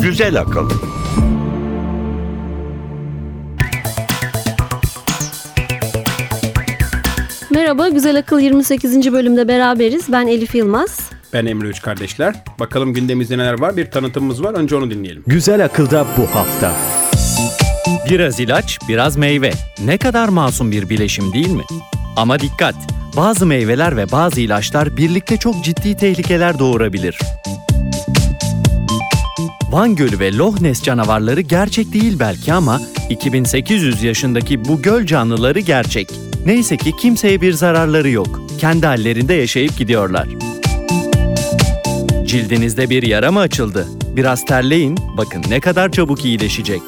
Güzel Akıl. Merhaba, Güzel Akıl 28. bölümde beraberiz. Ben Elif Yılmaz. Ben Emre Üç kardeşler. Bakalım gündemimizde neler var? Bir tanıtımımız var. Önce onu dinleyelim. Güzel Akıl'da bu hafta. Biraz ilaç, biraz meyve. Ne kadar masum bir bileşim değil mi? Ama dikkat! Bazı meyveler ve bazı ilaçlar birlikte çok ciddi tehlikeler doğurabilir. Van Gölü ve Loch Ness canavarları gerçek değil belki ama 2800 yaşındaki bu göl canlıları gerçek. Neyse ki kimseye bir zararları yok. Kendi hallerinde yaşayıp gidiyorlar. Cildinizde bir yara mı açıldı? Biraz terleyin, bakın ne kadar çabuk iyileşecek.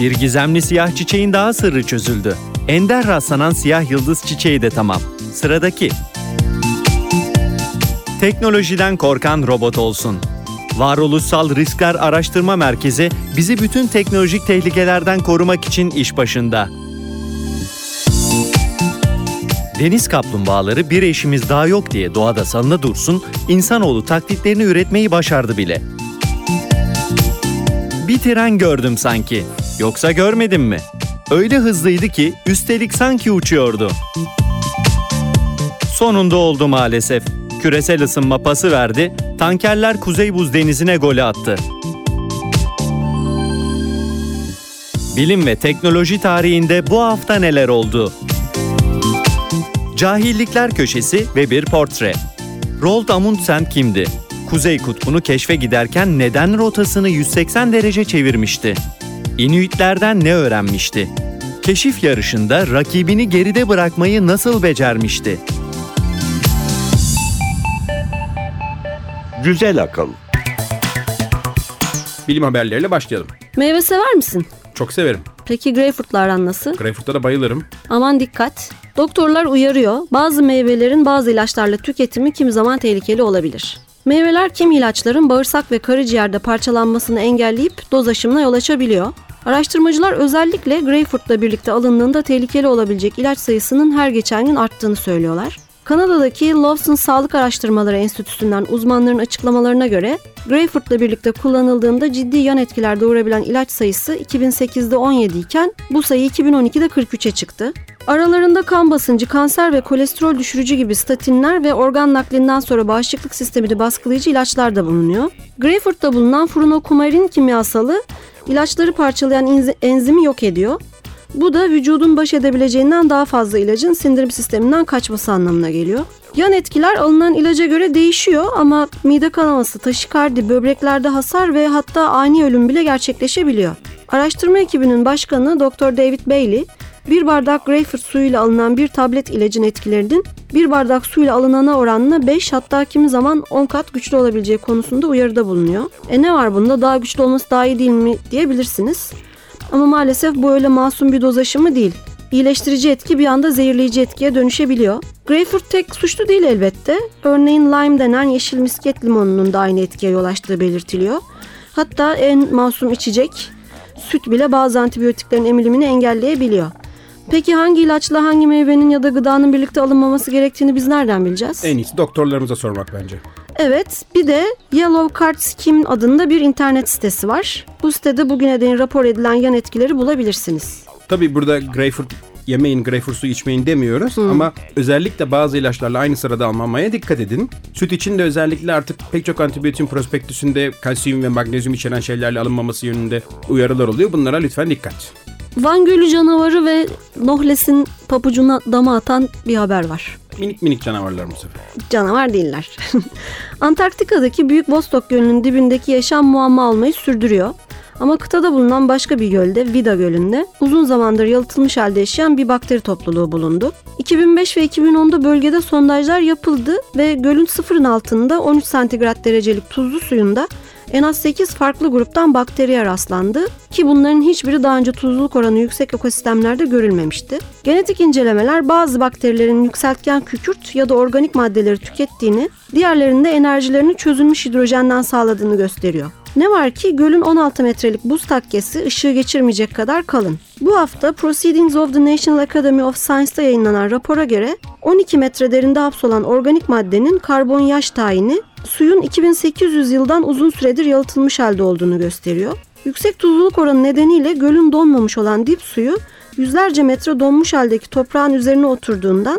Bir gizemli siyah çiçeğin daha sırrı çözüldü. Ender rastlanan siyah yıldız çiçeği de tamam. Sıradaki. Teknolojiden korkan robot olsun. Varoluşsal Riskler Araştırma Merkezi bizi bütün teknolojik tehlikelerden korumak için iş başında. Deniz kaplumbağaları bir eşimiz daha yok diye doğada salına dursun, insanoğlu taklitlerini üretmeyi başardı bile. Bir tren gördüm sanki, yoksa görmedim mi? Öyle hızlıydı ki üstelik sanki uçuyordu. Sonunda oldu maalesef. Küresel ısınma pası verdi, tankerler Kuzey Buz Denizi'ne golü attı. Bilim ve teknoloji tarihinde bu hafta neler oldu? Cahillikler köşesi ve bir portre. Roald Amundsen kimdi? Kuzey Kutbu'nu keşfe giderken neden rotasını 180 derece çevirmişti? İnuitlerden ne öğrenmişti? Keşif yarışında rakibini geride bırakmayı nasıl becermişti? Güzel Akıl. Bilim haberleriyle başlayalım. Meyve sever misin? Çok severim. Peki greyfurtla aran nasıl? Greyfurt'a da bayılırım. Aman dikkat. Doktorlar uyarıyor. Bazı meyvelerin bazı ilaçlarla tüketimi kimi zaman tehlikeli olabilir. Meyveler kimi ilaçların bağırsak ve karaciğerde parçalanmasını engelleyip doz aşımına yol açabiliyor. Araştırmacılar özellikle greyfurtla birlikte alındığında tehlikeli olabilecek ilaç sayısının her geçen gün arttığını söylüyorlar. Kanada'daki Lowlands Sağlık Araştırmaları Enstitüsü'nden uzmanların açıklamalarına göre greyfurtla birlikte kullanıldığında ciddi yan etkiler doğurabilen ilaç sayısı 2008'de 17 iken bu sayı 2012'de 43'e çıktı. Aralarında kan basıncı, kanser ve kolesterol düşürücü gibi statinler ve organ naklinden sonra bağışıklık sistemini baskılayıcı ilaçlar da bulunuyor. Greyfurt'ta bulunan furunokumarin kimyasalı ilaçları parçalayan enzimi yok ediyor. Bu da vücudun baş edebileceğinden daha fazla ilacın sindirim sisteminden kaçması anlamına geliyor. Yan etkiler alınan ilaca göre değişiyor ama mide kanaması, taşikardi, böbreklerde hasar ve hatta ani ölüm bile gerçekleşebiliyor. Araştırma ekibinin başkanı Dr. David Bailey, bir bardak greyfurt suyuyla alınan bir tablet ilacın etkilerinin bir bardak suyla alınana oranla 5 hatta kimi zaman 10 kat güçlü olabileceği konusunda uyarıda bulunuyor. Ne var bunda? Daha güçlü olması daha iyi değil mi diyebilirsiniz. Ama maalesef bu öyle masum bir doz aşımı değil. İyileştirici etki bir anda zehirleyici etkiye dönüşebiliyor. Greyfurt tek suçlu değil elbette. Örneğin lime denen yeşil misket limonunun da aynı etkiye yol açtığı belirtiliyor. Hatta en masum içecek, süt bile bazı antibiyotiklerin emilimini engelleyebiliyor. Peki hangi ilaçla hangi meyvenin ya da gıdanın birlikte alınmaması gerektiğini biz nereden bileceğiz? En iyisi doktorlarımıza sormak bence. Evet, bir de Yellow Card Scheme adında bir internet sitesi var. Bu sitede bugüne değin rapor edilen yan etkileri bulabilirsiniz. Tabii burada greyfurt yemeyin, greyfurt suyu içmeyin demiyoruz ama özellikle bazı ilaçlarla aynı sırada almamaya dikkat edin. Süt için de özellikle artık pek çok antibiyotin prospektüsünde kalsiyum ve magnezyum içeren şeylerle alınmaması yönünde uyarılar oluyor. Bunlara lütfen dikkat. Van Gölü canavarı ve Loch Ness'in papucuna dama atan bir haber var. Minik canavarlar bu sefer. Canavar değiller. Antarktika'daki Büyük Vostok Gölü'nün dibindeki yaşam muamma olmayı sürdürüyor. Ama kıtada bulunan başka bir gölde, Vida Gölü'nde uzun zamandır yalıtılmış halde yaşayan bir bakteri topluluğu bulundu. 2005 ve 2010'da bölgede sondajlar yapıldı ve gölün sıfırın altında 13 santigrat derecelik tuzlu suyunda en az 8 farklı gruptan bakteriye rastlandı ki bunların hiçbiri daha önce tuzluluk oranı yüksek ekosistemlerde görülmemişti. Genetik incelemeler bazı bakterilerin yükseltgen kükürt ya da organik maddeleri tükettiğini, diğerlerinde enerjilerini çözülmüş hidrojenden sağladığını gösteriyor. Ne var ki gölün 16 metrelik buz takkesi ışığı geçirmeyecek kadar kalın. Bu hafta Proceedings of the National Academy of Science'da yayınlanan rapora göre 12 metre derinde hapsolan organik maddenin karbon yaş tayini suyun 2800 yıldan uzun süredir yalıtılmış halde olduğunu gösteriyor. Yüksek tuzluluk oranı nedeniyle gölün donmamış olan dip suyu yüzlerce metre donmuş haldeki toprağın üzerine oturduğundan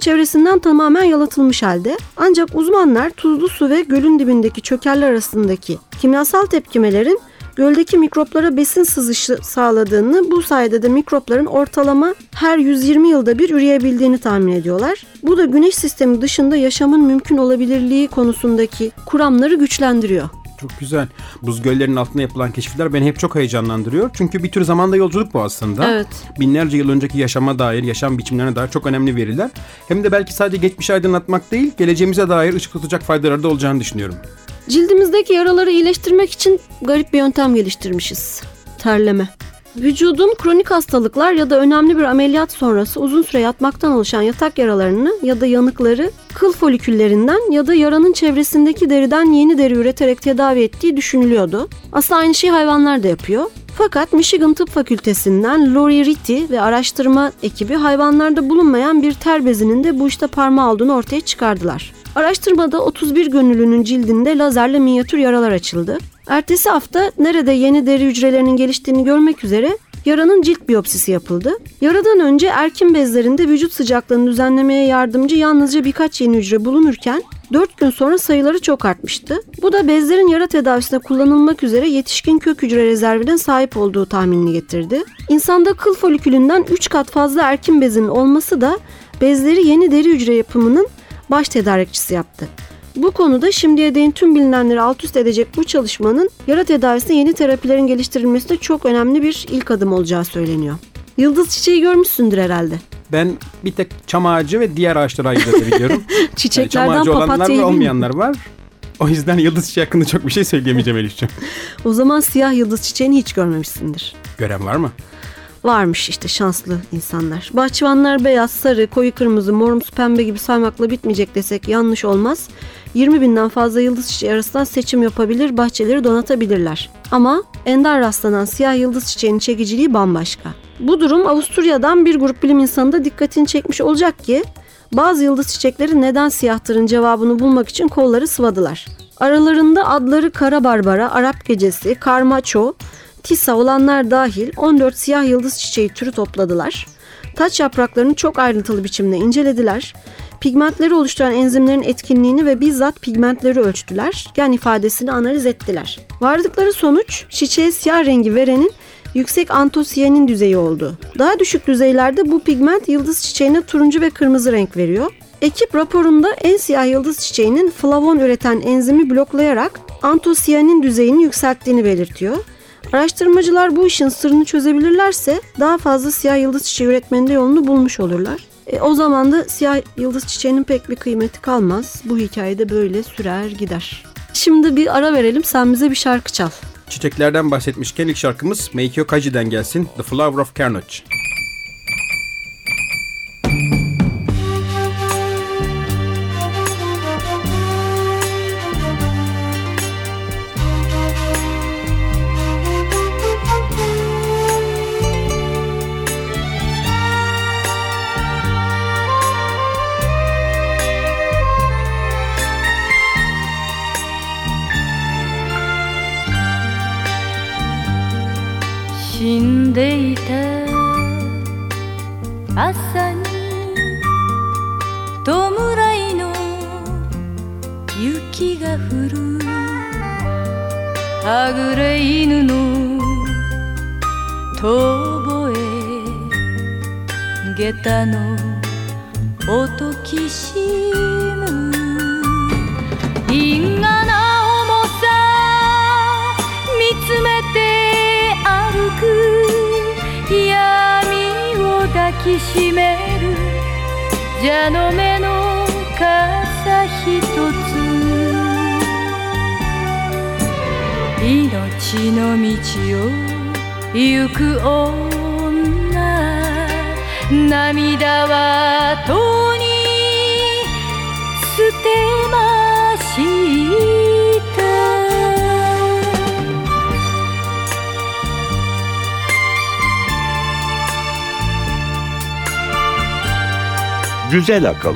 çevresinden tamamen yalıtılmış halde. Ancak uzmanlar tuzlu su ve gölün dibindeki çökeller arasındaki kimyasal tepkimelerin göldeki mikroplara besin sızışı sağladığını, bu sayede de mikropların ortalama her 120 yılda bir üreyebildiğini tahmin ediyorlar. Bu da güneş sistemi dışında yaşamın mümkün olabilirliği konusundaki kuramları güçlendiriyor. Çok güzel. Buz göllerinin altında yapılan keşifler beni hep çok heyecanlandırıyor. Çünkü bir tür zamanda yolculuk bu aslında. Evet. Binlerce yıl önceki yaşama dair, yaşam biçimlerine dair çok önemli veriler. Hem de belki sadece geçmişi aydınlatmak değil, geleceğimize dair ışık tutacak faydaları da olacağını düşünüyorum. Cildimizdeki yaraları iyileştirmek için garip bir yöntem geliştirmişiz. Terleme. Vücudun kronik hastalıklar ya da önemli bir ameliyat sonrası uzun süre yatmaktan oluşan yatak yaralarını ya da yanıkları kıl foliküllerinden ya da yaranın çevresindeki deriden yeni deri üreterek tedavi ettiği düşünülüyordu. Aslında aynı şeyi hayvanlar da yapıyor. Fakat Michigan Tıp Fakültesi'nden Lori Rittié ve araştırma ekibi hayvanlarda bulunmayan bir ter bezinin de bu işte parmağı olduğunu ortaya çıkardılar. Araştırmada 31 gönüllünün cildinde lazerle minyatür yaralar açıldı. Ertesi hafta nerede yeni deri hücrelerinin geliştiğini görmek üzere yaranın cilt biyopsisi yapıldı. Yaradan önce erkin bezlerinde vücut sıcaklığını düzenlemeye yardımcı yalnızca birkaç yeni hücre bulunurken 4 gün sonra sayıları çok artmıştı. Bu da bezlerin yara tedavisinde kullanılmak üzere yetişkin kök hücre rezervine sahip olduğu tahminini getirdi. İnsanda kıl folikülünden 3 kat fazla erkin bezinin olması da bezleri yeni deri hücre yapımının baş tedarikçisi yaptı. Bu konuda şimdiye değin tüm bilinenleri alt üst edecek bu çalışmanın yara tedavisinde yeni terapilerin geliştirilmesinde çok önemli bir ilk adım olacağı söyleniyor. Yıldız çiçeği görmüşsündür herhalde. Ben bir tek çam ağacı ve diğer ağaçları ayırabiliyorum. Çiçeklerden yani çam ağacı olanlar ve olmayanlar var. O yüzden yıldız çiçeği hakkında çok bir şey söyleyemeyeceğim Elif'ciğim. O zaman siyah yıldız çiçeğini hiç görmemişsindir. Gören var mı? Varmış işte, şanslı insanlar. Bahçıvanlar beyaz, sarı, koyu kırmızı, morumsu, pembe gibi saymakla bitmeyecek desek yanlış olmaz. 20.000'den fazla yıldız çiçeği arasından seçim yapabilir, bahçeleri donatabilirler. Ama ender rastlanan siyah yıldız çiçeğinin çekiciliği bambaşka. Bu durum Avusturya'dan bir grup bilim insanı da dikkatini çekmiş olacak ki bazı yıldız çiçekleri neden siyahtırın cevabını bulmak için kolları sıvadılar. Aralarında adları Kara Barbara, Arap Gecesi, Karma Cho, Tisa olanlar dahil 14 siyah yıldız çiçeği türü topladılar. Taç yapraklarını çok ayrıntılı biçimde incelediler. Pigmentleri oluşturan enzimlerin etkinliğini ve bizzat pigmentleri ölçtüler. Gen ifadesini analiz ettiler. Vardıkları sonuç, çiçeğe siyah rengi verenin yüksek antosiyanin düzeyi oldu. Daha düşük düzeylerde bu pigment yıldız çiçeğine turuncu ve kırmızı renk veriyor. Ekip raporunda en siyah yıldız çiçeğinin flavon üreten enzimi bloklayarak antosiyanin düzeyini yükselttiğini belirtiyor. Araştırmacılar bu işin sırrını çözebilirlerse daha fazla siyah yıldız çiçeği üretmenin de yolunu bulmuş olurlar. O zaman da siyah yıldız çiçeğinin pek bir kıymeti kalmaz. Bu hikayede böyle sürer gider. Şimdi bir ara verelim, sen bize bir şarkı çal. Çiçeklerden bahsetmişken ilk şarkımız Meikyo Kaji'den gelsin. The Flower of Carnage. Güzel Akıl.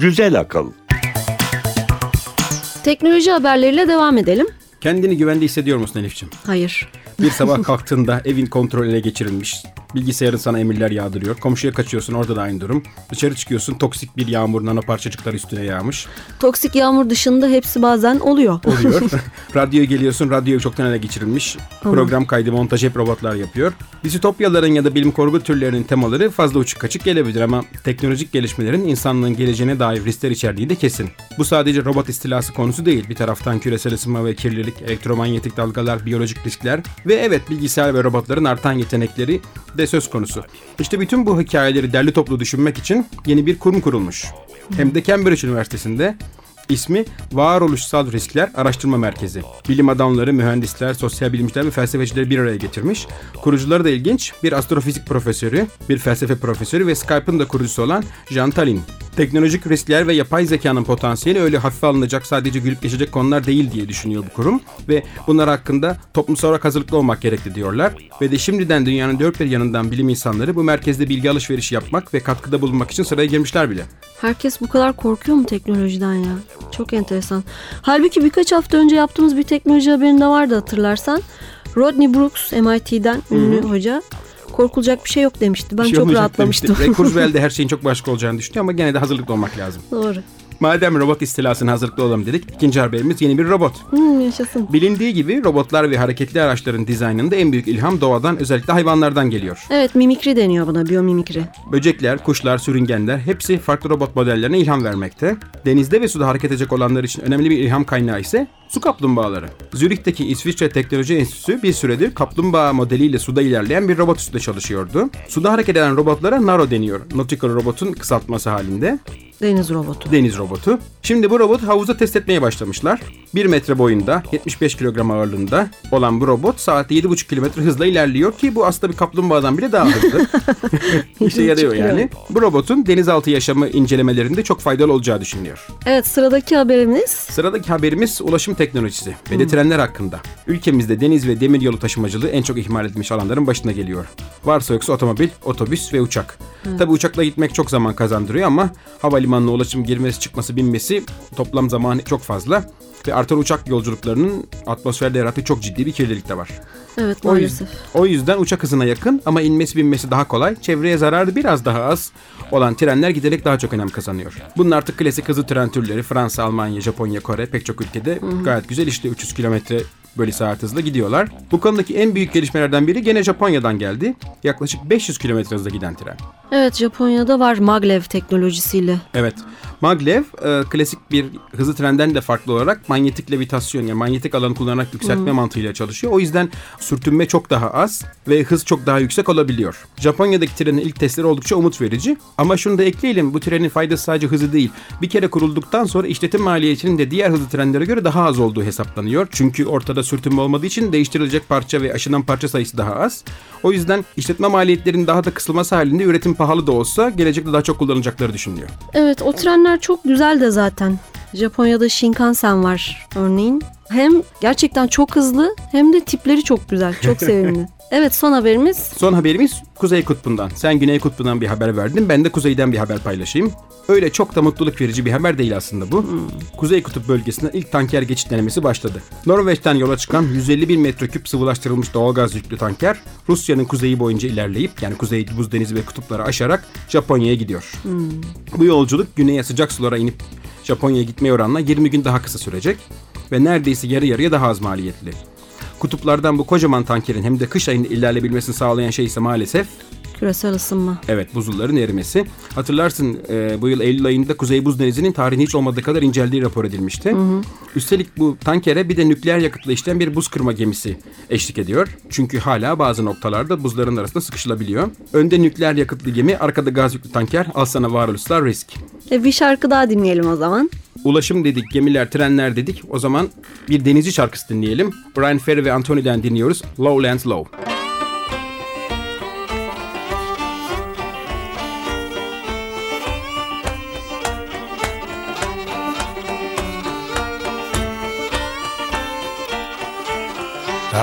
Güzel Akıl. Teknoloji haberleriyle devam edelim. Kendini güvende hissediyor musun Elif'ciğim? Hayır. Bir sabah kalktığında evin kontrolü ele geçirilmiş. Bilgisayarın sana emirler yağdırıyor. Komşuya kaçıyorsun, orada da aynı durum. Dışarı çıkıyorsun, toksik bir yağmur, nano parçacıklar üstüne yağmış. Toksik yağmur dışında hepsi bazen oluyor. Radyoya geliyorsun, radyo çoktan ele geçirilmiş. Tamam. Program kaydı, montaj hep robotlar yapıyor. Distopyaların ya da bilim kurgu türlerinin temaları fazla uçuk kaçık gelebilir ama teknolojik gelişmelerin insanlığın geleceğine dair riskler içerdiği de kesin. Bu sadece robot istilası konusu değil. Bir taraftan küresel ısınma ve kirlilik, elektromanyetik dalgalar, biyolojik riskler ve evet bilgisayar ve robotların artan yetenekleri de söz konusu. İşte bütün bu hikayeleri derli toplu düşünmek için yeni bir kurum kurulmuş. Hem de Cambridge Üniversitesi'nde. İsmi Varoluşsal Riskler Araştırma Merkezi. Bilim adamları, mühendisler, sosyal bilimciler ve felsefecileri bir araya getirmiş. Kurucuları da ilginç. Bir astrofizik profesörü, bir felsefe profesörü ve Skype'ın da kurucusu olan Jaan Tallinn. Teknolojik riskler ve yapay zekanın potansiyeli öyle hafife alınacak, sadece gülüp geçecek konular değil diye düşünüyor bu kurum. Ve bunlar hakkında toplumsal olarak hazırlıklı olmak gerekli diyorlar. Ve de şimdiden dünyanın dört bir yanından bilim insanları bu merkezde bilgi alışverişi yapmak ve katkıda bulunmak için sıraya girmişler bile. Herkes bu kadar korkuyor mu teknolojiden ya? Çok enteresan. Halbuki birkaç hafta önce yaptığımız bir teknoloji haberinde vardı hatırlarsan. Rodney Brooks, MIT'den ünlü hoca, korkulacak bir şey yok demişti. Ben çok rahatlamıştım. Kurzweil'de her şeyin çok başka olacağını düşünüyor ama gene de hazırlıklı olmak lazım. Doğru. Madem robot istilasına hazırlıklı olalım dedik, ikinci haberimiz yeni bir robot. Yaşasın. Bilindiği gibi robotlar ve hareketli araçların dizaynında en büyük ilham doğadan, özellikle hayvanlardan geliyor. Evet, mimikri deniyor buna, biyomimikri. Böcekler, kuşlar, sürüngenler hepsi farklı robot modellerine ilham vermekte. Denizde ve suda hareket edecek olanlar için önemli bir ilham kaynağı ise su kaplumbağaları. Zürih'teki İsviçre Teknoloji Enstitüsü bir süredir kaplumbağa modeliyle suda ilerleyen bir robot üstünde çalışıyordu. Suda hareket eden robotlara Naro deniyor. Nautical robotun kısaltması halinde. Deniz robotu. Şimdi bu robotu havuzda test etmeye başlamışlar. 1 metre boyunda, 75 kilogram ağırlığında olan bu robot saatte 7,5 kilometre hızla ilerliyor ki bu aslında bir kaplumbağadan bile daha hızlı. İşe yarıyor yani. Bu robotun denizaltı yaşamı incelemelerinde çok faydalı olacağı düşünülüyor. Evet, sıradaki haberimiz ulaşım teknolojisi ve de trenler hakkında. Ülkemizde deniz ve demiryolu taşımacılığı en çok ihmal edilmiş alanların başına geliyor. Varsa yoksa otomobil, otobüs ve uçak. Tabii uçakla gitmek çok zaman kazandırıyor ama havalimanına ulaşım, girmesi, çıkması, binmesi toplam zamanı çok fazla. Ve artan uçak yolculuklarının atmosferde yarattığı çok ciddi bir kirlilik de var. Evet, maalesef. O yüzden uçak hızına yakın ama inmesi binmesi daha kolay, çevreye zararı biraz daha az olan trenler giderek daha çok önem kazanıyor. Bunun artık klasik hızlı tren türleri Fransa, Almanya, Japonya, Kore pek çok ülkede gayet güzel işte 300 kilometre bölü saat hızla gidiyorlar. Bu konudaki en büyük gelişmelerden biri gene Japonya'dan geldi. Yaklaşık 500 kilometre hızla giden tren. Evet, Japonya'da var Maglev teknolojisiyle. Evet. Maglev klasik bir hızlı trenden de farklı olarak manyetik levitasyon, yani manyetik alanı kullanarak yükseltme mantığıyla çalışıyor. O yüzden sürtünme çok daha az ve hız çok daha yüksek olabiliyor. Japonya'daki trenin ilk testleri oldukça umut verici. Ama şunu da ekleyelim, bu trenin faydası sadece hızı değil. Bir kere kurulduktan sonra işletim maliyetinin de diğer hızlı trenlere göre daha az olduğu hesaplanıyor. Çünkü ortada sürtünme olmadığı için değiştirilecek parça ve aşınan parça sayısı daha az. O yüzden işletme maliyetlerinin daha da kısılması halinde üretim pahalı da olsa gelecekte daha çok kullanılacakları düşünülüyor. Evet, o trenler çok güzel de zaten. Japonya'da Shinkansen var örneğin. Hem gerçekten çok hızlı hem de tipleri çok güzel, çok sevimli. Evet, son haberimiz Kuzey Kutbu'ndan. Sen Güney Kutbu'ndan bir haber verdin, ben de Kuzey'den bir haber paylaşayım. Öyle çok da mutluluk verici bir haber değil aslında bu. Kuzey Kutup bölgesinde ilk tanker geçit denemesi başladı. Norveç'ten yola çıkan 151 metreküp sıvılaştırılmış doğalgaz yüklü tanker Rusya'nın kuzeyi boyunca ilerleyip, yani Kuzey Buz Denizi ve kutupları aşarak Japonya'ya gidiyor. Bu yolculuk güneye sıcak sulara inip Japonya'ya gitmeye oranla 20 gün daha kısa sürecek ve neredeyse yarı yarıya daha az maliyetli. Kutuplardan bu kocaman tankerin hem de kış ayında ilerleyebilmesini sağlayan şey ise maalesef Küresel ısınma. Evet, buzulların erimesi. Hatırlarsın bu yıl Eylül ayında Kuzey Buz Denizi'nin tarihini hiç olmadığı kadar inceldiği rapor edilmişti. Hı hı. Üstelik bu tankere bir de nükleer yakıtla işlenen bir buz kırma gemisi eşlik ediyor. Çünkü hala bazı noktalarda buzların arasında sıkışılabiliyor. Önde nükleer yakıtlı gemi, arkada gaz yüklü tanker. Al sana varoluşsal risk. Bir şarkı daha dinleyelim o zaman. Ulaşım dedik, gemiler, trenler dedik. O zaman bir denizci şarkısı dinleyelim. Brian Ferry ve Anthony'den dinliyoruz. Lowlands Low.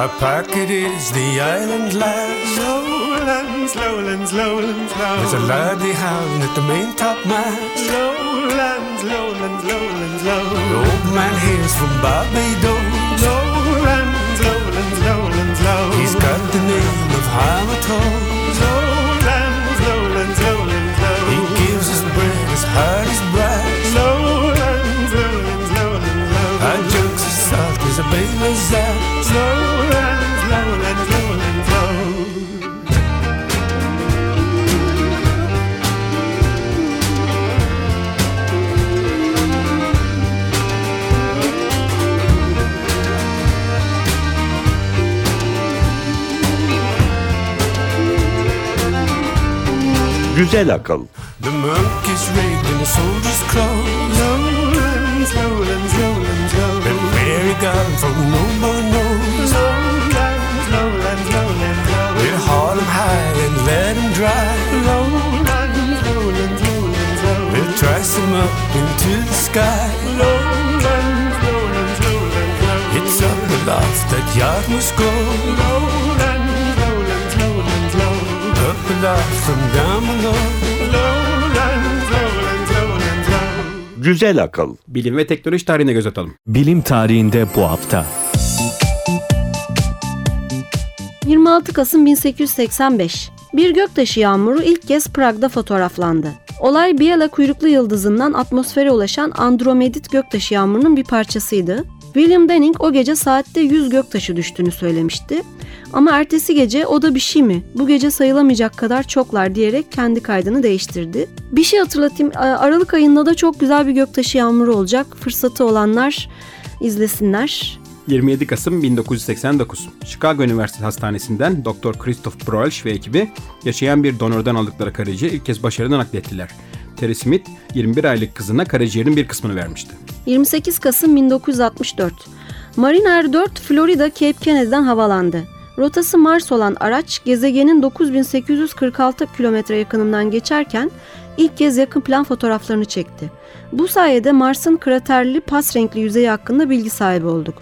Our pocket is the island lads. Lowlands, lowlands, lowlands, low. There's a lovely hound at the main top mast. Lowlands, lowlands, lowlands, low. The old man hails from Barbados. Lowlands, lowlands, lowlands, low. He's got the name of Harmatose. Lowlands, lowlands, lowlands, low. He gives his bread as hard as brass. Lowlands, lowlands, lowlands, low. Our jokes are soft as a baby's ass. Lowlands, lowlands, low. Güzel akıl. The monkeys rigged and the soldiers clothed. Lowlands, lowlands, lowlands, low. And where he got from no one knows. Haul 'em high and let 'em dry. Lowlands, lowlands, lowlands, low. We'll trice 'em up into the sky. Lowlands, lowlands, lowlands, low. It's up aloft that yard must go. Lowlands, lowlands, lowlands, low. Up aloft from down below. Lowlands, lowlands, lowlands, low. Güzel akıl. Bilim ve teknoloji tarihine göz atalım. Bilim tarihinde bu hafta. 26 Kasım 1885. Bir göktaşı yağmuru ilk kez Prag'da fotoğraflandı. Olay Biela kuyruklu yıldızından atmosfere ulaşan Andromedit göktaşı yağmurunun bir parçasıydı. William Denning o gece saatte 100 göktaşı düştüğünü söylemişti. Ama ertesi gece o da bir şey mi? Bu gece sayılamayacak kadar çoklar diyerek kendi kaydını değiştirdi. Bir şey hatırlatayım. Aralık ayında da çok güzel bir göktaşı yağmuru olacak. Fırsatı olanlar izlesinler. 27 Kasım 1989, Chicago Üniversitesi Hastanesi'nden Dr. Christoph Broelsch ve ekibi yaşayan bir donörden aldıkları karaciğeri ilk kez başarıyla naklettiler. Terry Smith 21 aylık kızına karaciğerin bir kısmını vermişti. 28 Kasım 1964, Mariner 4 Florida Cape Kennedy'den havalandı. Rotası Mars olan araç gezegenin 9846 kilometre yakınından geçerken ilk kez yakın plan fotoğraflarını çekti. Bu sayede Mars'ın kraterli pas renkli yüzeyi hakkında bilgi sahibi olduk.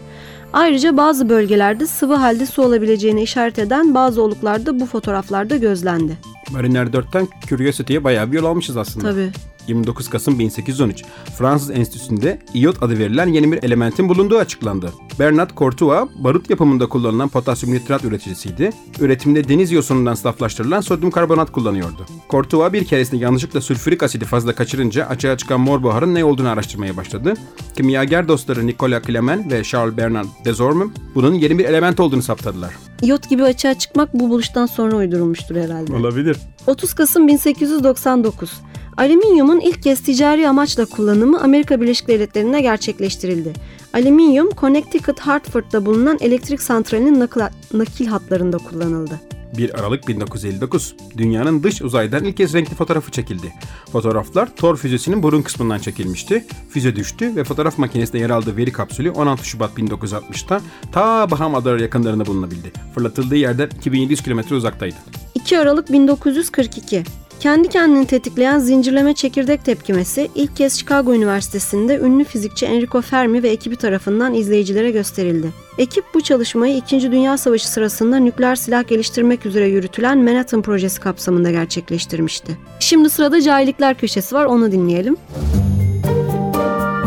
Ayrıca bazı bölgelerde sıvı halde su olabileceğini işaret eden bazı oluklar da bu fotoğraflarda gözlendi. Mariner 4'ten Curiosity'ye bayağı bir yol almışız aslında. Tabii. 29 Kasım 1813, Fransız Enstitüsü'nde iyot adı verilen yeni bir elementin bulunduğu açıklandı. Bernard Courtois, barut yapımında kullanılan potasyum nitrat üreticisiydi. Üretimde deniz yosunundan saflaştırılan sodyum karbonat kullanıyordu. Courtois bir keresinde yanlışlıkla sülfürik asidi fazla kaçırınca açığa çıkan mor buharın ne olduğunu araştırmaya başladı. Kimyager dostları Nicolas Clement ve Charles Bernard Desormes bunun yeni bir element olduğunu saptadılar. İyot gibi açığa çıkmak bu buluştan sonra uydurulmuştur herhalde. Olabilir. 30 Kasım 1899, alüminyumun ilk kez ticari amaçla kullanımı Amerika Birleşik Devletleri'nde gerçekleştirildi. Alüminyum, Connecticut Hartford'da bulunan elektrik santralinin nakil hatlarında kullanıldı. 1 Aralık 1959, dünyanın dış uzaydan ilk kez renkli fotoğrafı çekildi. Fotoğraflar Thor füzesinin burun kısmından çekilmişti. Füze düştü ve fotoğraf makinesinde yer aldığı veri kapsülü 16 Şubat 1960'ta ta Bahama Adaları yakınlarında bulunabildi. Fırlatıldığı yerden 2700 kilometre uzaktaydı. 2 Aralık 1942, kendi kendini tetikleyen zincirleme çekirdek tepkimesi ilk kez Chicago Üniversitesi'nde ünlü fizikçi Enrico Fermi ve ekibi tarafından izleyicilere gösterildi. Ekip bu çalışmayı 2. Dünya Savaşı sırasında nükleer silah geliştirmek üzere yürütülen Manhattan Projesi kapsamında gerçekleştirmişti. Şimdi sırada Cahillikler Köşesi var, onu dinleyelim.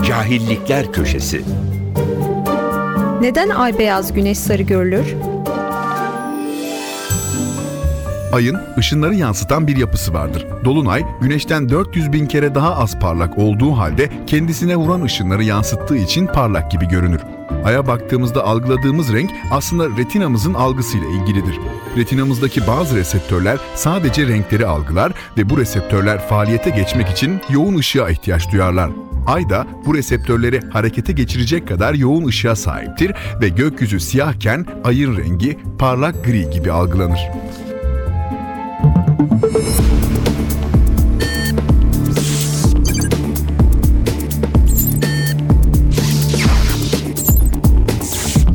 Cahillikler Köşesi. Neden ay beyaz, güneş sarı görülür? Ay'ın ışınları yansıtan bir yapısı vardır. Dolunay, Güneş'ten 400.000 kere daha az parlak olduğu halde kendisine vuran ışınları yansıttığı için parlak gibi görünür. Ay'a baktığımızda algıladığımız renk aslında retinamızın algısıyla ilgilidir. Retinamızdaki bazı reseptörler sadece renkleri algılar ve bu reseptörler faaliyete geçmek için yoğun ışığa ihtiyaç duyarlar. Ay da bu reseptörleri harekete geçirecek kadar yoğun ışığa sahiptir ve gökyüzü siyahken Ay'ın rengi parlak gri gibi algılanır.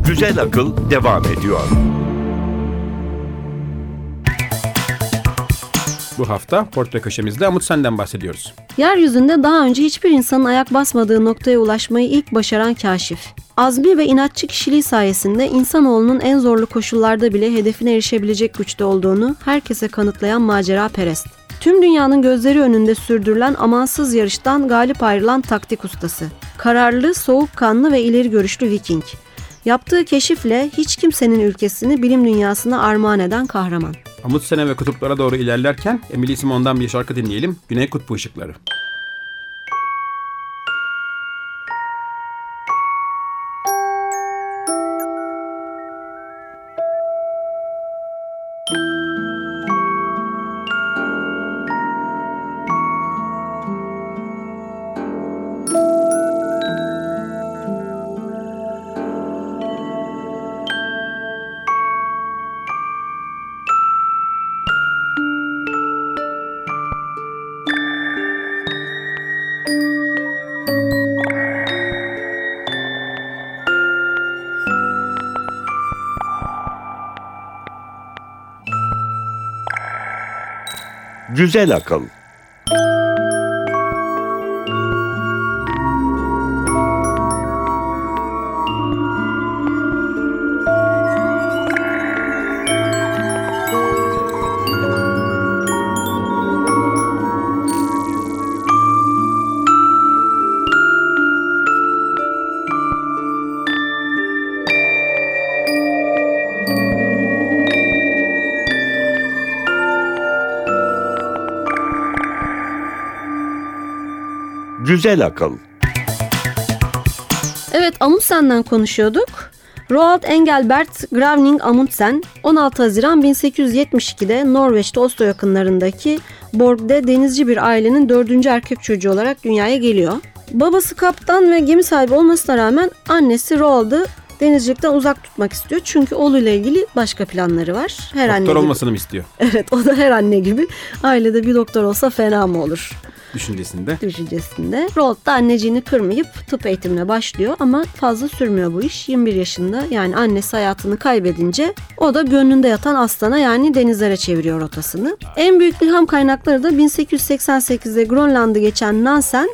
Güzel Akıl devam ediyor. Bu hafta portre köşemizde Amut Sen'den bahsediyoruz. Yeryüzünde daha önce hiçbir insanın ayak basmadığı noktaya ulaşmayı ilk başaran kaşif. Azmi ve inatçı kişiliği sayesinde insanoğlunun en zorlu koşullarda bile hedefine erişebilecek güçte olduğunu herkese kanıtlayan maceraperest. Tüm dünyanın gözleri önünde sürdürülen amansız yarıştan galip ayrılan taktik ustası. Kararlı, soğukkanlı ve ileri görüşlü Viking. Yaptığı keşifle hiç kimsenin ülkesini bilim dünyasına armağan eden kahraman. Amut Sen'e ve kutuplara doğru ilerlerken Emily Simon'dan bir şarkı dinleyelim. Güney Kutbu Işıkları. Güzel Akıl. Güzel Akıl. Evet, Amundsen'den konuşuyorduk. Roald Engelbert Grevling Amundsen 16 Haziran 1872'de Norveç'te Oslo yakınlarındaki Borg'de denizci bir ailenin 4. erkek çocuğu olarak dünyaya geliyor. Babası kaptan ve gemi sahibi olmasına rağmen annesi Roald'ı denizcilikten uzak tutmak istiyor. Çünkü oğluyla ilgili başka planları var. Her doktor olmasını mı istiyor? Evet, o da her anne gibi. Ailede bir doktor olsa fena mı olur? Düşüncesinde. Roald da anneciğini kırmayıp tıp eğitimine başlıyor ama fazla sürmüyor bu iş. 21 yaşında, yani annesi hayatını kaybedince o da gönlünde yatan aslana, yani denizlere çeviriyor rotasını. En büyük ilham kaynakları da 1888'de Grönland'ı geçen Nansen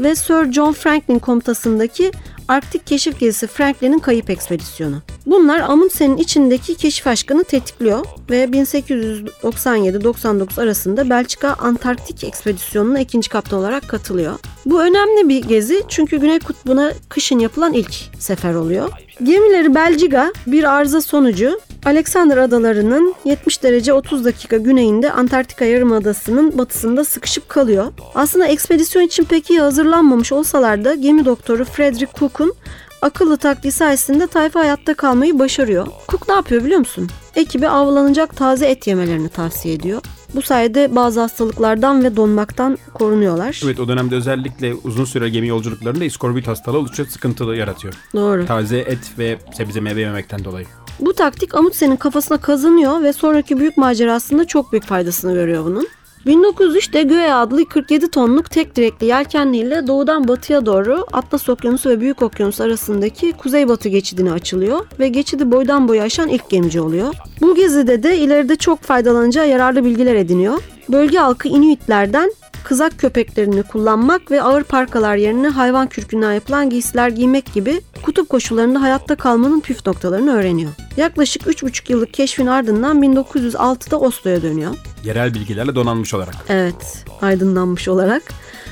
ve Sir John Franklin komutasındaki Arktik keşif gezisi Franklin'in kayıp ekspedisyonu. Bunlar Amundsen'in içindeki keşif aşkını tetikliyor ve 1897-99 arasında Belçika Antarktik ekspedisyonuna ikinci kaptan olarak katılıyor. Bu önemli bir gezi çünkü Güney Kutbu'na kışın yapılan ilk sefer oluyor. Gemileri Belçika bir arıza sonucu Alexander Adaları'nın 70 derece 30 dakika güneyinde Antarktika Yarımadası'nın batısında sıkışıp kalıyor. Aslında ekspedisyon için pek iyi hazırlanmamış olsalar da gemi doktoru Frederick Cook'un akıllı taktiği sayesinde tayfa hayatta kalmayı başarıyor. Cook ne yapıyor biliyor musun? Ekibe avlanacak taze et yemelerini tavsiye ediyor. Bu sayede bazı hastalıklardan ve donmaktan korunuyorlar. Evet, o dönemde özellikle uzun süre gemi yolculuklarında iskorbut hastalığı oldukça sıkıntılı yaratıyor. Doğru. Taze et ve sebze meyve yememekten dolayı. Bu taktik Amundsen'in kafasına kazınıyor ve sonraki büyük macerasında çok büyük faydasını görüyor bunun. 1903'te Goya adlı 47 tonluk tek direkli yelkenliyle doğudan batıya doğru Atlas Okyanusu ve Büyük Okyanus arasındaki Kuzeybatı geçidini açılıyor ve geçidi boydan boya aşan ilk gemici oluyor. Bu gezide de ileride çok faydalanacağı yararlı bilgiler ediniyor. Bölge halkı Inuitlerden kızak köpeklerini kullanmak ve ağır parkalar yerine hayvan kürkünden yapılan giysiler giymek gibi kutup koşullarında hayatta kalmanın püf noktalarını öğreniyor. Yaklaşık 3,5 yıllık keşfin ardından 1906'da Oslo'ya dönüyor. Yerel bilgilerle donanmış olarak. Evet, aydınlanmış olarak.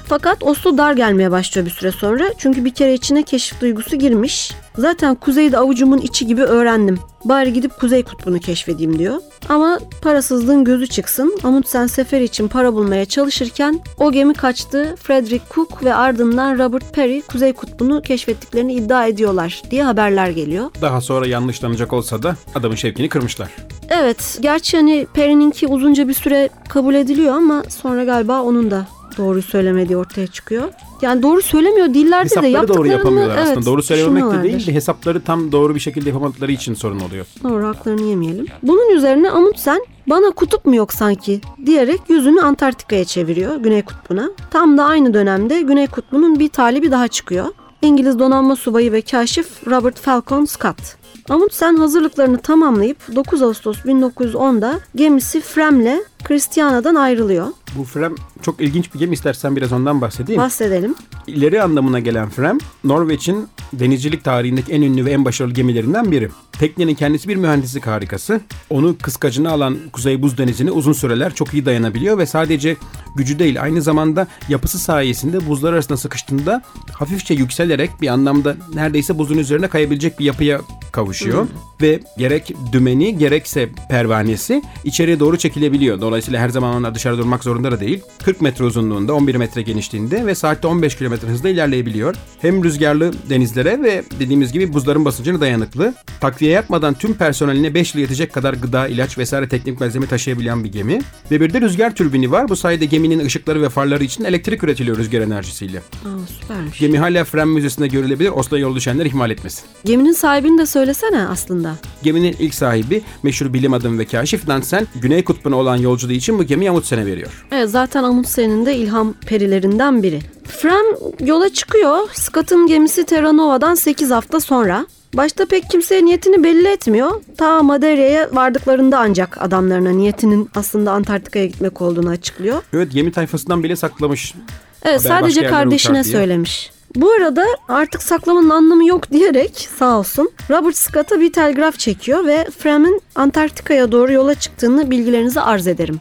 Fakat Oslo dar gelmeye başlıyor bir süre sonra. Çünkü bir kere içine keşif duygusu girmiş. Zaten kuzeyde avucumun içi gibi öğrendim. Bari gidip Kuzey Kutbu'nu keşfedeyim diyor. Ama parasızlığın gözü çıksın. Amundsen seferi için para bulmaya çalışırken o gemi kaçtı. Frederick Cook ve ardından Robert Perry Kuzey Kutbu'nu keşfettiklerini iddia ediyorlar diye haberler geliyor. Daha sonra yanlışlanacak olsa da adamın şevkini kırmışlar. Evet, gerçi hani Perry'ninki uzunca bir süre kabul ediliyor ama sonra galiba onun da doğru söylemediği ortaya çıkıyor. Yani doğru söylemiyor dillerde hesapları de yaptıklarını... Hesapları doğru yapamıyorlar aslında. Evet, doğru söylememek de değil de hesapları tam doğru bir şekilde yapamadıkları için sorun oluyor. Doğru, haklarını yemeyelim. Bunun üzerine Amundsen bana kutup mu yok sanki diyerek yüzünü Antarktika'ya çeviriyor, Güney Kutbu'na. Tam da aynı dönemde Güney Kutbu'nun bir talibi daha çıkıyor. İngiliz donanma subayı ve kaşif Robert Falcon Scott. Amundsen hazırlıklarını tamamlayıp 9 Ağustos 1910'da gemisi Frem'le Christiana'dan ayrılıyor. Bu Frem çok ilginç bir gemi, istersen biraz ondan bahsedeyim. Bahsedelim. İleri anlamına gelen Frem, Norveç'in denizcilik tarihindeki en ünlü ve en başarılı gemilerinden biri. Teknenin kendisi bir mühendislik harikası. Onu kıskacına alan Kuzey Buz Denizi'ne uzun süreler çok iyi dayanabiliyor ve sadece gücü değil aynı zamanda yapısı sayesinde buzlar arasında sıkıştığında hafifçe yükselerek bir anlamda neredeyse buzun üzerine kayabilecek bir yapıya kavuşuyor. Ve gerek dümeni gerekse pervanesi içeriye doğru çekilebiliyor. Dolayısıyla her zaman onlar dışarı durmak zorunda da değil. 40 metre uzunluğunda, 11 metre genişliğinde ve saatte 15 kilometre hızla ilerleyebiliyor. Hem rüzgarlı denizlere ve dediğimiz gibi buzların basıncına dayanıklı. Takviye yapmadan tüm personeline 5 yıl yetecek kadar gıda, ilaç vesaire teknik malzeme taşıyabilen bir gemi. Ve bir de rüzgar türbini var. Bu sayede geminin ışıkları ve farları için elektrik üretiliyor rüzgar enerjisiyle. Aa, süpermiş. Gemi hala Fram Müzesi'nde görülebilir. Oslo'ya yol düşenler ihmal etmesin. Geminin sahibini de söylesene aslında. Geminin ilk sahibi meşhur bilim adamı ve kaşif Nansen, Güney Kutbu'na olan yolculuğu için bu gemiyi Amundsen'e veriyor. Evet, zaten Amundsen'in de ilham perilerinden biri. Fram yola çıkıyor. Scott'ın gemisi Terra Nova'dan 8 hafta sonra. Başta pek kimseye niyetini belli etmiyor. Ta Madeira'ya vardıklarında ancak adamlarına niyetinin aslında Antarktika'ya gitmek olduğunu açıklıyor. Evet, gemi tayfasından bile saklamış. Evet, haber sadece kardeşine söylemiş. Bu arada artık saklamanın anlamı yok diyerek sağ olsun Robert Scott'a bir telgraf çekiyor ve Fram'ın Antarktika'ya doğru yola çıktığını bilgilerinize arz ederim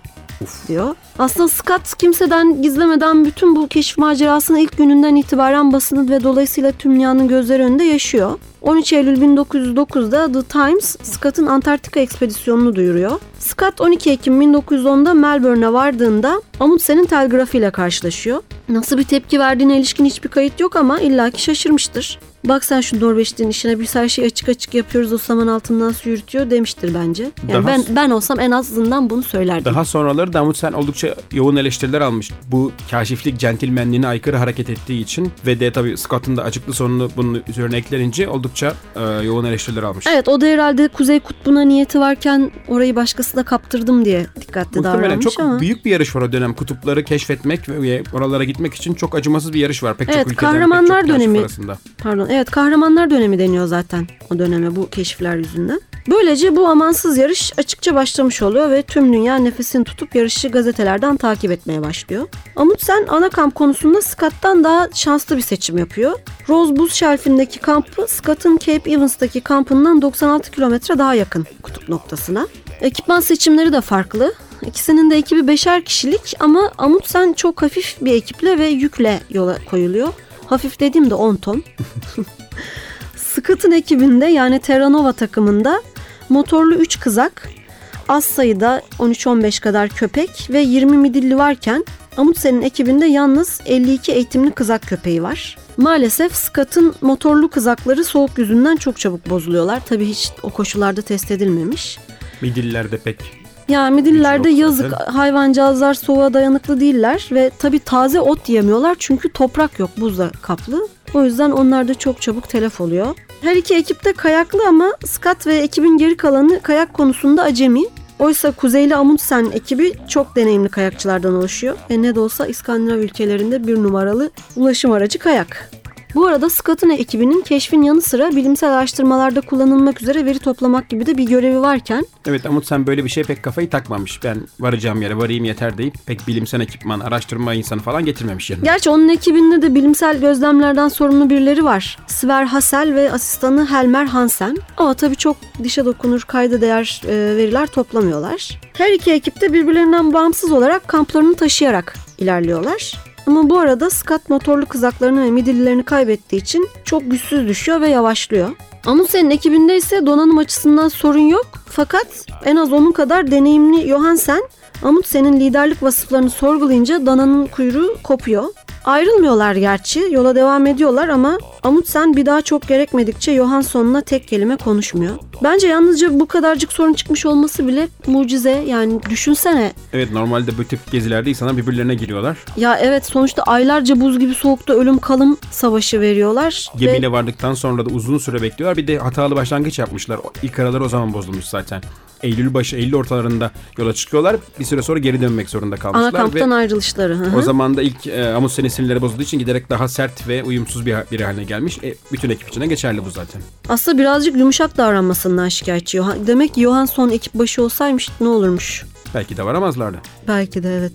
diyor. Aslında Scott kimseden gizlemeden bütün bu keşif macerasını ilk gününden itibaren basının ve dolayısıyla tüm dünyanın gözleri önünde yaşıyor. 13 Eylül 1909'da The Times Scott'ın Antarktika ekspedisyonunu duyuruyor. Scott 12 Ekim 1910'da Melbourne'e vardığında Amundsen'in telgrafıyla karşılaşıyor. Nasıl bir tepki verdiğine ilişkin hiçbir kayıt yok ama illaki şaşırmıştır. Bak sen şu Norveçli'nin işine biz her şeyi açık açık yapıyoruz, o saman altından su yürütüyor demiştir bence. Yani ben olsam en azından bunu söylerdim. Daha sonraları da Amundsen oldukça yoğun eleştiriler almış. Bu kaşiflik centilmenliğine aykırı hareket ettiği için ve de tabii Scott'ın da acıklı sonunu bunun üzerine eklenince oldukça yoğun eleştiriler almış. Evet, o da herhalde Kuzey Kutbu'na niyeti varken orayı başkasına kaptırdım diye dikkatli davranmış çok ama. Çok büyük bir yarış var o dönem. Kutupları keşfetmek ve oralara gitmek için çok acımasız bir yarış var. Pek evet, çok ülkeden, kahramanlar pek çok dönemi arasında. Pardon. Evet, kahramanlar dönemi deniyor zaten o döneme bu keşifler yüzünden. Böylece bu amansız yarış açıkça başlamış oluyor ve tüm dünya nefesini tutup yarışı gazetelerden takip etmeye başlıyor. Amundsen ana kamp konusunda Scott'tan daha şanslı bir seçim yapıyor. Rose Buz Şelfi'ndeki kampı Scott'ın Cape Evans'taki kampından 96 kilometre daha yakın kutup noktasına. Ekipman seçimleri de farklı. İkisinin de ekibi 5'er kişilik ama Amundsen çok hafif bir ekiple ve yükle yola koyuluyor. Hafif dediğimde 10 ton. Scott'ın ekibinde yani Terra Nova takımında motorlu 3 kızak, az sayıda 13-15 kadar köpek ve 20 midilli varken Amundsen'in ekibinde yalnız 52 eğitimli kızak köpeği var. Maalesef Scott'ın motorlu kızakları soğuk yüzünden çok çabuk bozuluyorlar. Tabii hiç o koşullarda test edilmemiş. Midilliler de pek... Yani midillilerde yazık hayvancağızlar soğuğa dayanıklı değiller ve tabii taze ot yiyemiyorlar çünkü toprak yok, buzla kaplı. O yüzden onlar da çok çabuk telef oluyor. Her iki ekip de kayaklı ama Scott ve ekibin geri kalanı kayak konusunda acemi. Oysa Kuzeyli Amundsen ekibi çok deneyimli kayakçılardan oluşuyor. Ne de olsa İskandinav ülkelerinde bir numaralı ulaşım aracı kayak. Bu arada Scott'ın ekibinin keşfin yanı sıra bilimsel araştırmalarda kullanılmak üzere veri toplamak gibi de bir görevi varken... Evet Umut, sen böyle bir şeye pek kafayı takmamış. Ben varacağım yere varayım yeter deyip pek bilimsel ekipman, araştırma insanı falan getirmemiş yanına. Gerçi onun ekibinde de bilimsel gözlemlerden sorumlu birileri var. Sver Hassel ve asistanı Helmer Hansen. Ama tabii çok dişe dokunur, kayda değer veriler toplamıyorlar. Her iki ekip de birbirlerinden bağımsız olarak kamplarını taşıyarak ilerliyorlar. Ama bu arada Scott motorlu kızaklarını ve midillilerini kaybettiği için çok güçsüz düşüyor ve yavaşlıyor. Amundsen'in ekibinde ise donanım açısından sorun yok. Fakat en az onun kadar deneyimli Johansen, Amundsen'in liderlik vasıflarını sorgulayınca dananın kuyruğu kopuyor. Ayrılmıyorlar gerçi, yola devam ediyorlar ama Amundsen bir daha çok gerekmedikçe Johansson'la tek kelime konuşmuyor. Bence yalnızca bu kadarcık sorun çıkmış olması bile mucize, yani düşünsene. Evet, normalde bu tip gezilerde insanlar birbirlerine giriyorlar. Ya evet, sonuçta aylarca buz gibi soğukta ölüm kalım savaşı veriyorlar. Gemiyle vardıktan sonra da uzun süre bekliyorlar, bir de hatalı başlangıç yapmışlar. İlk araları o zaman bozulmuş zaten. Eylül başı, Eylül ortalarında yola çıkıyorlar. Bir süre sonra geri dönmek zorunda kalmışlar. Ana kamptan ayrılışları. Hı-hı. O zaman da ilk Amundsen'in sinirleri bozulduğu için giderek daha sert ve uyumsuz bir haline gelmiş. Bütün ekip içine geçerli bu zaten. Aslında birazcık yumuşak davranmasından şikayetçi. Demek ki Johansson ekip başı olsaymış ne olurmuş? Belki de varamazlardı. Belki de evet.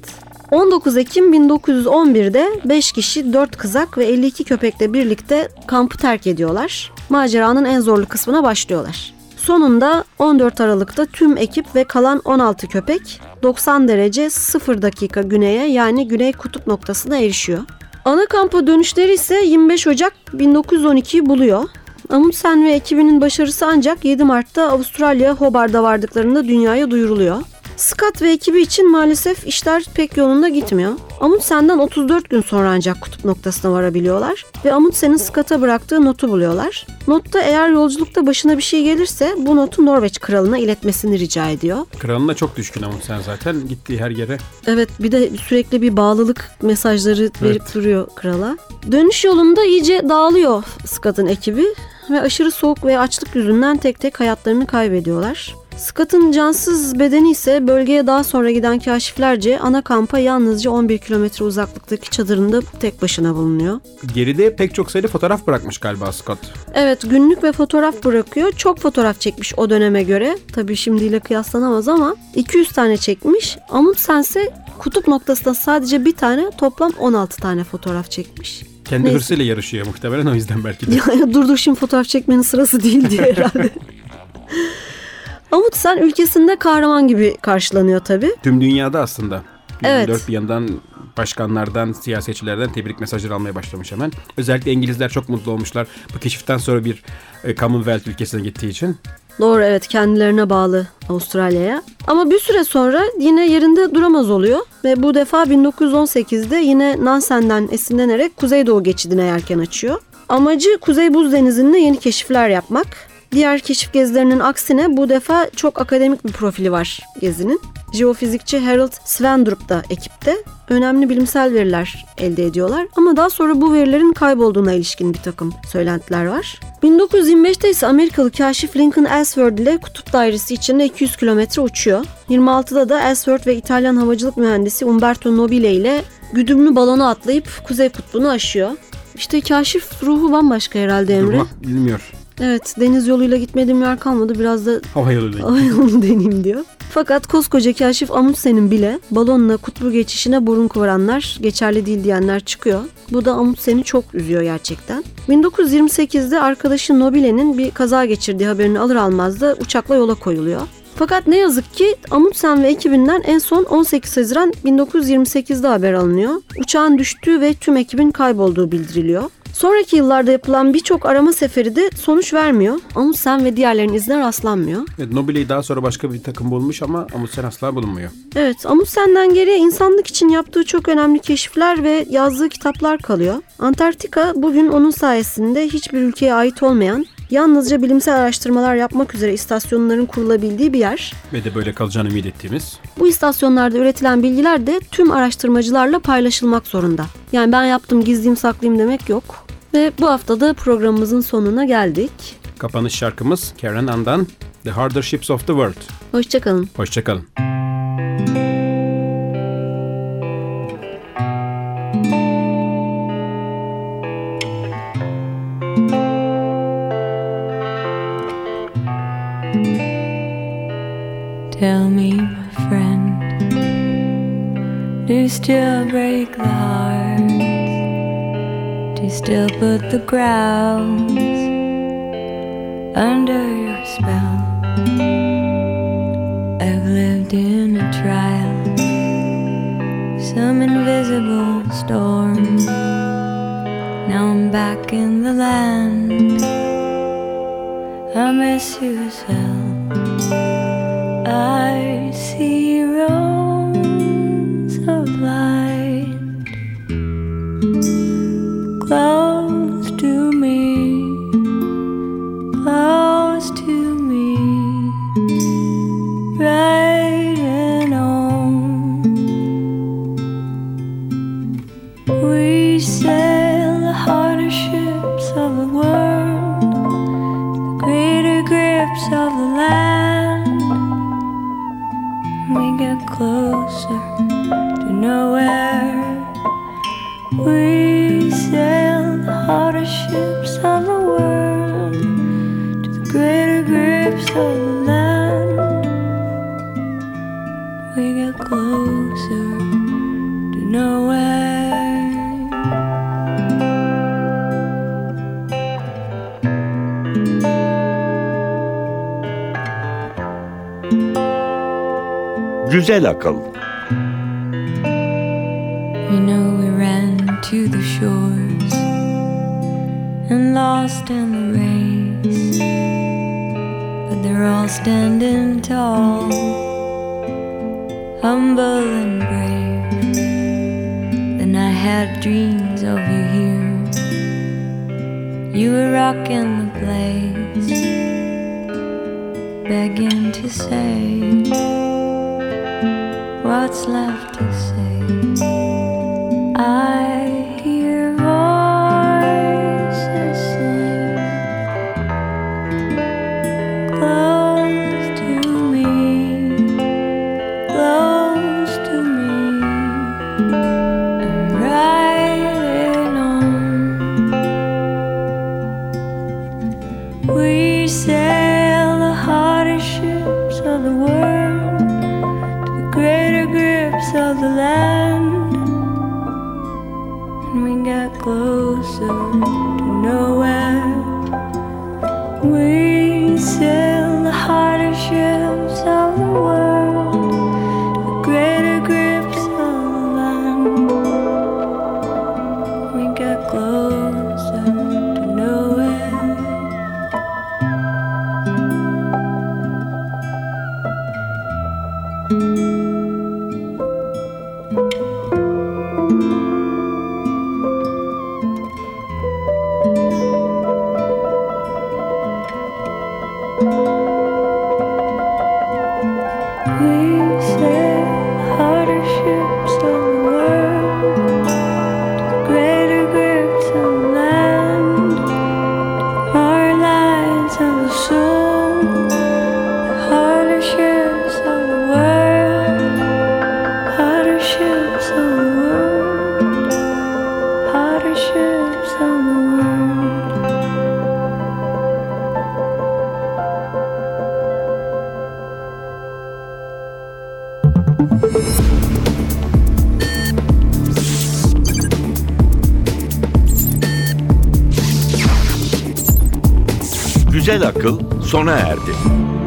19 Ekim 1911'de 5 kişi, 4 kızak ve 52 köpekle birlikte kampı terk ediyorlar. Maceranın en zorlu kısmına başlıyorlar. Sonunda 14 Aralık'ta tüm ekip ve kalan 16 köpek 90 derece 0 dakika güneye, yani Güney Kutup noktasına erişiyor. Ana kampa dönüşleri ise 25 Ocak 1912'yi buluyor. Amundsen ve ekibinin başarısı ancak 7 Mart'ta Avustralya Hobart'a vardıklarında dünyaya duyuruluyor. Scott ve ekibi için maalesef işler pek yolunda gitmiyor. Amundsen'den 34 gün sonra ancak kutup noktasına varabiliyorlar ve Amundsen'in Scott'a bıraktığı notu buluyorlar. Notta eğer yolculukta başına bir şey gelirse bu notu Norveç kralına iletmesini rica ediyor. Kralına çok düşkün Amundsen zaten, gittiği her yere. Evet, bir de sürekli bir bağlılık mesajları verip duruyor krala. Dönüş yolunda iyice dağılıyor Scott'ın ekibi ve aşırı soğuk ve açlık yüzünden tek tek hayatlarını kaybediyorlar. Scott'ın cansız bedeni ise bölgeye daha sonra giden kaşiflerce ana kampa yalnızca 11 kilometre uzaklıktaki çadırında tek başına bulunuyor. Geride pek çok sayıda fotoğraf bırakmış galiba Scott. Evet, günlük ve fotoğraf bırakıyor. Çok fotoğraf çekmiş o döneme göre. Tabii şimdiyle kıyaslanamaz ama 200 tane çekmiş. Amundsen ise kutup noktasında sadece bir tane, toplam 16 tane fotoğraf çekmiş. Kendi hırsıyla yarışıyor muhtemelen, o yüzden belki de. Ya, dur şimdi fotoğraf çekmenin sırası değil diye herhalde. Amundsen ülkesinde kahraman gibi karşılanıyor tabii. Tüm dünyada aslında. Evet. 24 bir yandan başkanlardan, siyasetçilerden tebrik mesajları almaya başlamış hemen. Özellikle İngilizler çok mutlu olmuşlar. Bu keşiften sonra bir Commonwealth ülkesine gittiği için. Doğru, evet, kendilerine bağlı Avustralya'ya. Ama bir süre sonra yine yerinde duramaz oluyor. Ve bu defa 1918'de yine Nansen'den esinlenerek Kuzeydoğu geçidine yelken açıyor. Amacı Kuzey Buz Denizi'nde yeni keşifler yapmak. Diğer keşif gezilerinin aksine bu defa çok akademik bir profili var gezinin. Jeofizikçi Harold Svendrup da ekipte. Önemli bilimsel veriler elde ediyorlar ama daha sonra bu verilerin kaybolduğuna ilişkin bir takım söylentiler var. 1925'te ise Amerikalı kaşif Lincoln Ellsworth ile kutup dairesi içinde 200 kilometre uçuyor. 26'da da Ellsworth ve İtalyan havacılık mühendisi Umberto Nobile ile güdümlü balona atlayıp Kuzey Kutbu'nu aşıyor. İşte kaşif ruhu bambaşka herhalde Emre. Bilmiyor. Evet, deniz yoluyla gitmediğim yer kalmadı. Biraz da hava yolunu deneyim diyor. Fakat koskoca kaşif Amundsen'in bile balonla kutbu geçişine burun kıvıranlar, geçerli değil diyenler çıkıyor. Bu da Amundsen'i çok üzüyor gerçekten. 1928'de arkadaşı Nobile'nin bir kaza geçirdiği haberini alır almaz da uçakla yola koyuluyor. Fakat ne yazık ki Amundsen ve ekibinden en son 18 Haziran 1928'de haber alınıyor. Uçağın düştüğü ve tüm ekibin kaybolduğu bildiriliyor. Sonraki yıllarda yapılan birçok arama seferi de sonuç vermiyor. Amundsen ve diğerlerinin izine rastlanmıyor. Evet, Nobile'yi daha sonra başka bir takım bulmuş ama Amundsen asla bulunmuyor. Evet, Amundsen'den geriye insanlık için yaptığı çok önemli keşifler ve yazdığı kitaplar kalıyor. Antarktika bugün onun sayesinde hiçbir ülkeye ait olmayan, yalnızca bilimsel araştırmalar yapmak üzere istasyonların kurulabildiği bir yer. Ve de böyle kalacağını ümit ettiğimiz. Bu istasyonlarda üretilen bilgiler de tüm araştırmacılarla paylaşılmak zorunda. Yani ben yaptım, gizliyim, saklıyım demek yok. Ve bu hafta da programımızın sonuna geldik. Kapanış şarkımız Karen Ann'dan The Harder Ships of the World. Hoşçakalın. Hoşçakalın. still break the hearts? Do you still put the grounds under your spell? I've lived in a trial, some invisible storm. Now I'm back in the land, I miss you as hell. I see rows of light close to me, close to me, bright and old. We sail the harder ships of the world, the greater grips of the land. We get closer to nowhere. We sail the harder ships of the world, to the greater grips of the land. We get closer to nowhere. Güzel Akıl. You know we ran to the shores and lost in the race, but they're all standing tall, humble and brave. Then I had dreams of you here, you were rocking the place, begging to say what's left to say. I hear voices sing close to me, I'm riding on. We sail the hardest ships of the world, of the land, and we got closer to nowhere. We sail the harder ships of the world, the greater grips of the land. We got closer to nowhere. Güzel Akıl sona erdi.